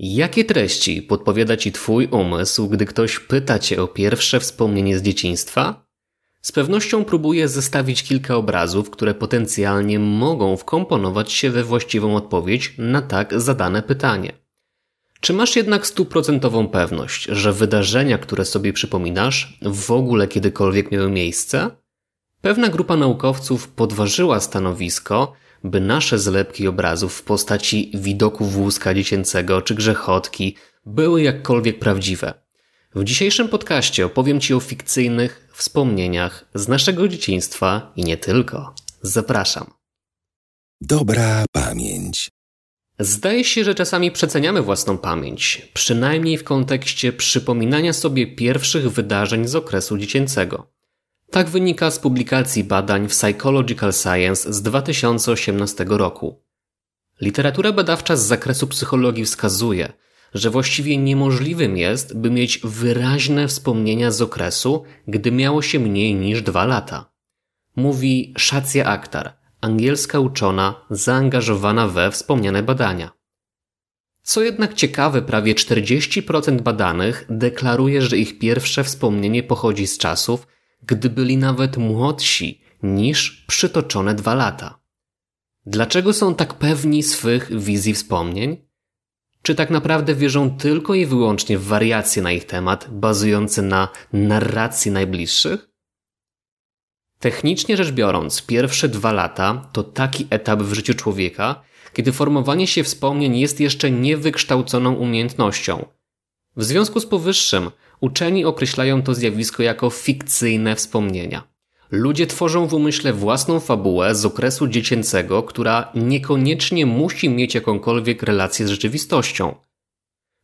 Jakie treści podpowiada Ci Twój umysł, gdy ktoś pyta Cię o pierwsze wspomnienie z dzieciństwa? Z pewnością próbuje zestawić kilka obrazów, które potencjalnie mogą wkomponować się we właściwą odpowiedź na tak zadane pytanie. Czy masz jednak 100% pewność, że wydarzenia, które sobie przypominasz, w ogóle kiedykolwiek miały miejsce? Pewna grupa naukowców podważyła stanowisko, by nasze zlepki obrazów w postaci widoku wózka dziecięcego czy grzechotki były jakkolwiek prawdziwe. W dzisiejszym podcaście opowiem Ci o fikcyjnych wspomnieniach z naszego dzieciństwa i nie tylko. Zapraszam. Dobra pamięć. Zdaje się, że czasami przeceniamy własną pamięć, przynajmniej w kontekście przypominania sobie pierwszych wydarzeń z okresu dziecięcego. Tak wynika z publikacji badań w Psychological Science z 2018 roku. Literatura badawcza z zakresu psychologii wskazuje, że właściwie niemożliwym jest, by mieć wyraźne wspomnienia z okresu, gdy miało się mniej niż 2 lata. Mówi Shazia Akhtar, angielska uczona zaangażowana we wspomniane badania. Co jednak ciekawe, prawie 40% badanych deklaruje, że ich pierwsze wspomnienie pochodzi z czasów, gdy byli nawet młodsi niż przytoczone 2 lata. Dlaczego są tak pewni swych wizji wspomnień? Czy tak naprawdę wierzą tylko i wyłącznie w wariacje na ich temat, bazujące na narracji najbliższych? Technicznie rzecz biorąc, pierwsze 2 lata to taki etap w życiu człowieka, kiedy formowanie się wspomnień jest jeszcze niewykształconą umiejętnością. W związku z powyższym uczeni określają to zjawisko jako fikcyjne wspomnienia. Ludzie tworzą w umyśle własną fabułę z okresu dziecięcego, która niekoniecznie musi mieć jakąkolwiek relację z rzeczywistością.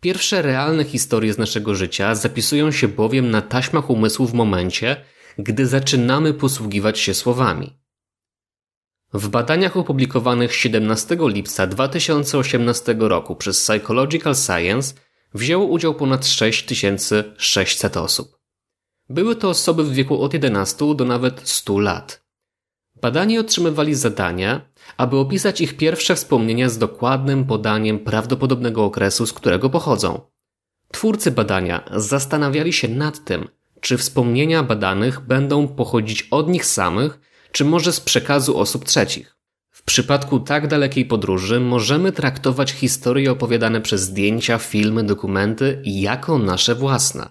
Pierwsze realne historie z naszego życia zapisują się bowiem na taśmach umysłu w momencie, gdy zaczynamy posługiwać się słowami. W badaniach opublikowanych 17 lipca 2018 roku przez Psychological Science wzięło udział ponad 6600 osób. Były to osoby w wieku od 11 do nawet 100 lat. Badani otrzymywali zadanie, aby opisać ich pierwsze wspomnienia z dokładnym podaniem prawdopodobnego okresu, z którego pochodzą. Twórcy badania zastanawiali się nad tym, czy wspomnienia badanych będą pochodzić od nich samych, czy może z przekazu osób trzecich. W przypadku tak dalekiej podróży możemy traktować historie opowiadane przez zdjęcia, filmy, dokumenty jako nasze własne.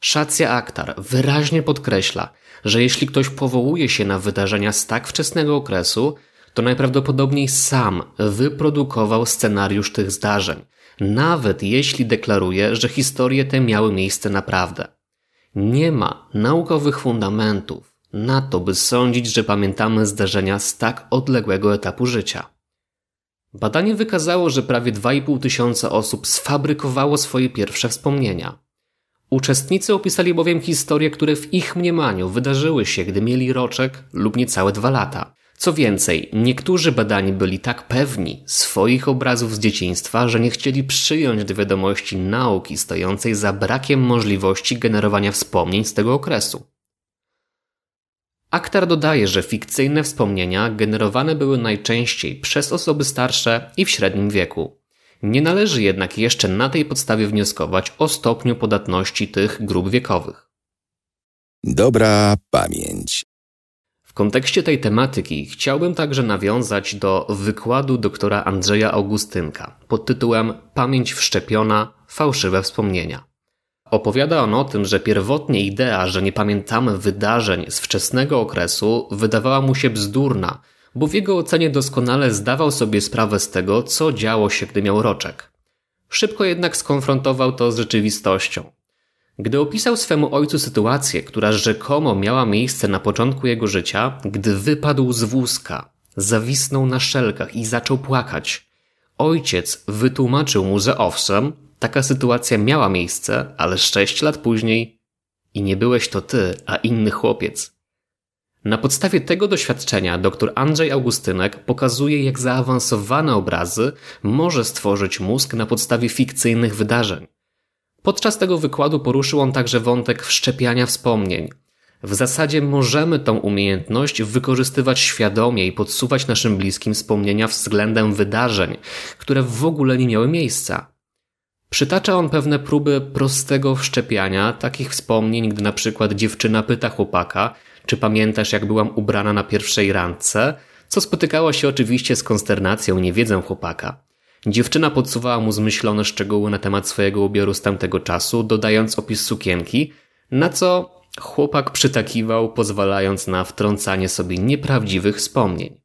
Shazia Akhtar wyraźnie podkreśla, że jeśli ktoś powołuje się na wydarzenia z tak wczesnego okresu, to najprawdopodobniej sam wyprodukował scenariusz tych zdarzeń, nawet jeśli deklaruje, że historie te miały miejsce naprawdę. Nie ma naukowych fundamentów na to, by sądzić, że pamiętamy zdarzenia z tak odległego etapu życia. Badanie wykazało, że prawie 2500 osób sfabrykowało swoje pierwsze wspomnienia. Uczestnicy opisali bowiem historie, które w ich mniemaniu wydarzyły się, gdy mieli roczek lub niecałe 2 lata. Co więcej, niektórzy badani byli tak pewni swoich obrazów z dzieciństwa, że nie chcieli przyjąć do wiadomości nauki stojącej za brakiem możliwości generowania wspomnień z tego okresu. Akhtar dodaje, że fikcyjne wspomnienia generowane były najczęściej przez osoby starsze i w średnim wieku. Nie należy jednak jeszcze na tej podstawie wnioskować o stopniu podatności tych grup wiekowych. Dobra pamięć. W kontekście tej tematyki chciałbym także nawiązać do wykładu doktora Andrzeja Augustynka pod tytułem Pamięć wszczepiona – fałszywe wspomnienia. Opowiada on o tym, że pierwotnie idea, że nie pamiętamy wydarzeń z wczesnego okresu, wydawała mu się bzdurna, bo w jego ocenie doskonale zdawał sobie sprawę z tego, co działo się, gdy miał roczek. Szybko jednak skonfrontował to z rzeczywistością. Gdy opisał swemu ojcu sytuację, która rzekomo miała miejsce na początku jego życia, gdy wypadł z wózka, zawisnął na szelkach i zaczął płakać, ojciec wytłumaczył mu, że owszem, taka sytuacja miała miejsce, ale 6 lat później i nie byłeś to ty, a inny chłopiec. Na podstawie tego doświadczenia dr Andrzej Augustynek pokazuje, jak zaawansowane obrazy może stworzyć mózg na podstawie fikcyjnych wydarzeń. Podczas tego wykładu poruszył on także wątek wszczepiania wspomnień. W zasadzie możemy tą umiejętność wykorzystywać świadomie i podsuwać naszym bliskim wspomnienia względem wydarzeń, które w ogóle nie miały miejsca. Przytacza on pewne próby prostego wszczepiania takich wspomnień, gdy na przykład dziewczyna pyta chłopaka, czy pamiętasz, jak byłam ubrana na pierwszej randce, co spotykało się oczywiście z konsternacją, niewiedzą chłopaka. Dziewczyna podsuwała mu zmyślone szczegóły na temat swojego ubioru z tamtego czasu, dodając opis sukienki, na co chłopak przytakiwał, pozwalając na wtrącanie sobie nieprawdziwych wspomnień.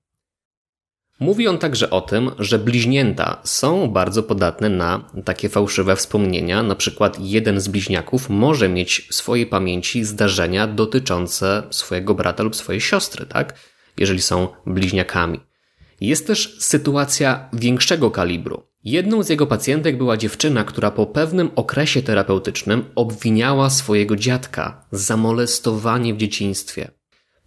Mówi on także o tym, że bliźnięta są bardzo podatne na takie fałszywe wspomnienia, na przykład jeden z bliźniaków może mieć w swojej pamięci zdarzenia dotyczące swojego brata lub swojej siostry, tak? Jeżeli są bliźniakami. Jest też sytuacja większego kalibru. Jedną z jego pacjentek była dziewczyna, która po pewnym okresie terapeutycznym obwiniała swojego dziadka za molestowanie w dzieciństwie.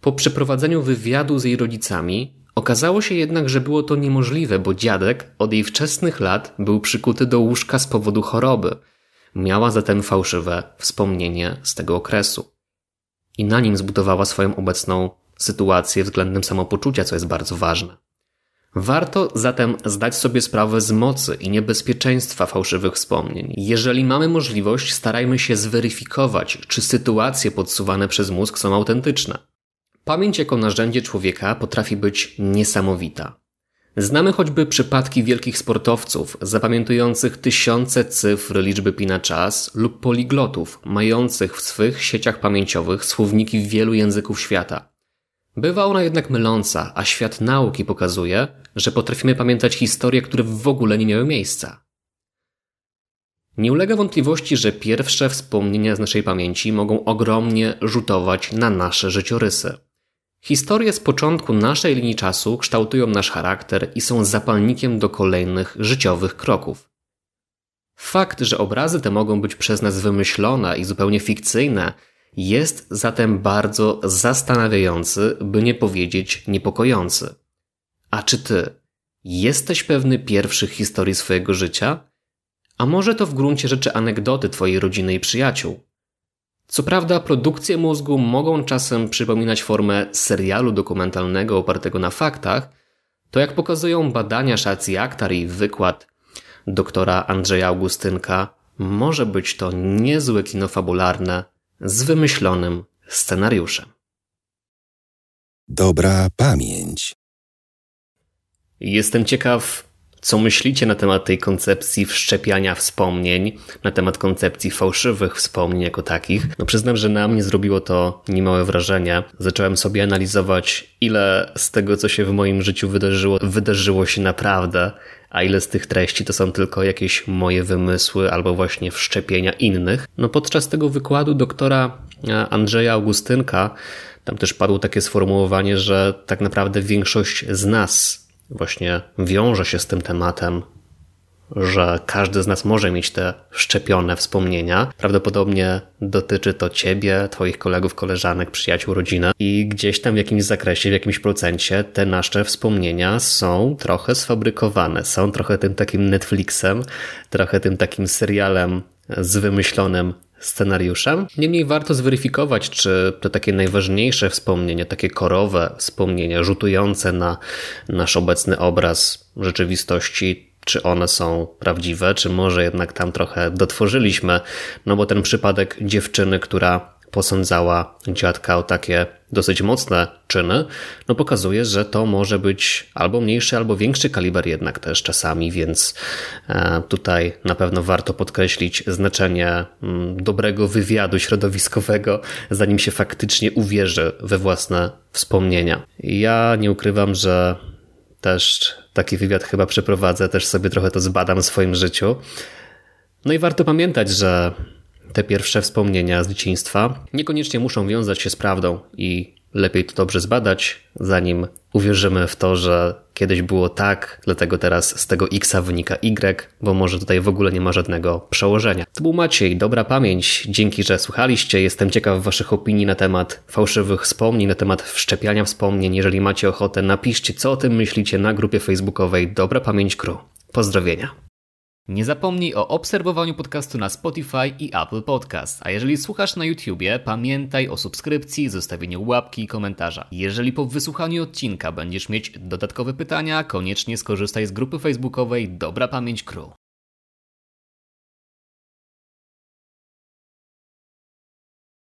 Po przeprowadzeniu wywiadu z jej rodzicami okazało się jednak, że było to niemożliwe, bo dziadek od jej wczesnych lat był przykuty do łóżka z powodu choroby. Miała zatem fałszywe wspomnienie z tego okresu. I na nim zbudowała swoją obecną sytuację względem samopoczucia, co jest bardzo ważne. Warto zatem zdać sobie sprawę z mocy i niebezpieczeństwa fałszywych wspomnień. Jeżeli mamy możliwość, starajmy się zweryfikować, czy sytuacje podsuwane przez mózg są autentyczne. Pamięć jako narzędzie człowieka potrafi być niesamowita. Znamy choćby przypadki wielkich sportowców zapamiętujących tysiące cyfr liczby pi na czas lub poliglotów mających w swych sieciach pamięciowych słowniki wielu języków świata. Bywa ona jednak myląca, a świat nauki pokazuje, że potrafimy pamiętać historie, które w ogóle nie miały miejsca. Nie ulega wątpliwości, że pierwsze wspomnienia z naszej pamięci mogą ogromnie rzutować na nasze życiorysy. Historie z początku naszej linii czasu kształtują nasz charakter i są zapalnikiem do kolejnych życiowych kroków. Fakt, że obrazy te mogą być przez nas wymyślone i zupełnie fikcyjne, jest zatem bardzo zastanawiający, by nie powiedzieć niepokojący. A czy ty jesteś pewny pierwszych historii swojego życia? A może to w gruncie rzeczy anegdoty twojej rodziny i przyjaciół? Co prawda produkcje mózgu mogą czasem przypominać formę serialu dokumentalnego opartego na faktach, to jak pokazują badania Shazii Akhtar i wykład doktora Andrzeja Augustynka, może być to niezłe kino fabularne z wymyślonym scenariuszem. Dobra pamięć. Jestem ciekaw, co myślicie na temat tej koncepcji wszczepiania wspomnień, na temat koncepcji fałszywych wspomnień jako takich. Przyznam, że na mnie zrobiło to niemałe wrażenie. Zacząłem sobie analizować, ile z tego, co się w moim życiu wydarzyło się naprawdę, a ile z tych treści to są tylko jakieś moje wymysły albo właśnie wszczepienia innych. Podczas tego wykładu doktora Andrzeja Augustynka tam też padło takie sformułowanie, że tak naprawdę większość z nas właśnie wiąże się z tym tematem, że każdy z nas może mieć te wszczepione wspomnienia. Prawdopodobnie dotyczy to ciebie, twoich kolegów, koleżanek, przyjaciół, rodziny i gdzieś tam w jakimś zakresie, w jakimś procencie te nasze wspomnienia są trochę sfabrykowane, są trochę tym takim Netflixem, trochę tym takim serialem z wymyślonym scenariuszem. Niemniej warto zweryfikować, czy to takie najważniejsze wspomnienia, takie korowe wspomnienia rzutujące na nasz obecny obraz rzeczywistości, czy one są prawdziwe, czy może jednak tam trochę dotworzyliśmy, bo ten przypadek dziewczyny, która posądzała dziadka o takie dosyć mocne czyny, pokazuje, że to może być albo mniejszy, albo większy kaliber jednak też czasami, więc tutaj na pewno warto podkreślić znaczenie dobrego wywiadu środowiskowego, zanim się faktycznie uwierzy we własne wspomnienia. Ja nie ukrywam, że też taki wywiad chyba przeprowadzę, też sobie trochę to zbadam w swoim życiu. I warto pamiętać, że te pierwsze wspomnienia z dzieciństwa niekoniecznie muszą wiązać się z prawdą i lepiej to dobrze zbadać, zanim uwierzymy w to, że kiedyś było tak, dlatego teraz z tego X-a wynika Y, bo może tutaj w ogóle nie ma żadnego przełożenia. To był Maciej, Dobra Pamięć. Dzięki, że słuchaliście. Jestem ciekaw waszych opinii na temat fałszywych wspomnień, na temat wszczepiania wspomnień. Jeżeli macie ochotę, napiszcie, co o tym myślicie na grupie facebookowej Dobra Pamięć Crew. Pozdrowienia. Nie zapomnij o obserwowaniu podcastu na Spotify i Apple Podcast. A jeżeli słuchasz na YouTubie, pamiętaj o subskrypcji, zostawieniu łapki i komentarza. Jeżeli po wysłuchaniu odcinka będziesz mieć dodatkowe pytania, koniecznie skorzystaj z grupy facebookowej Dobra Pamięć Crew.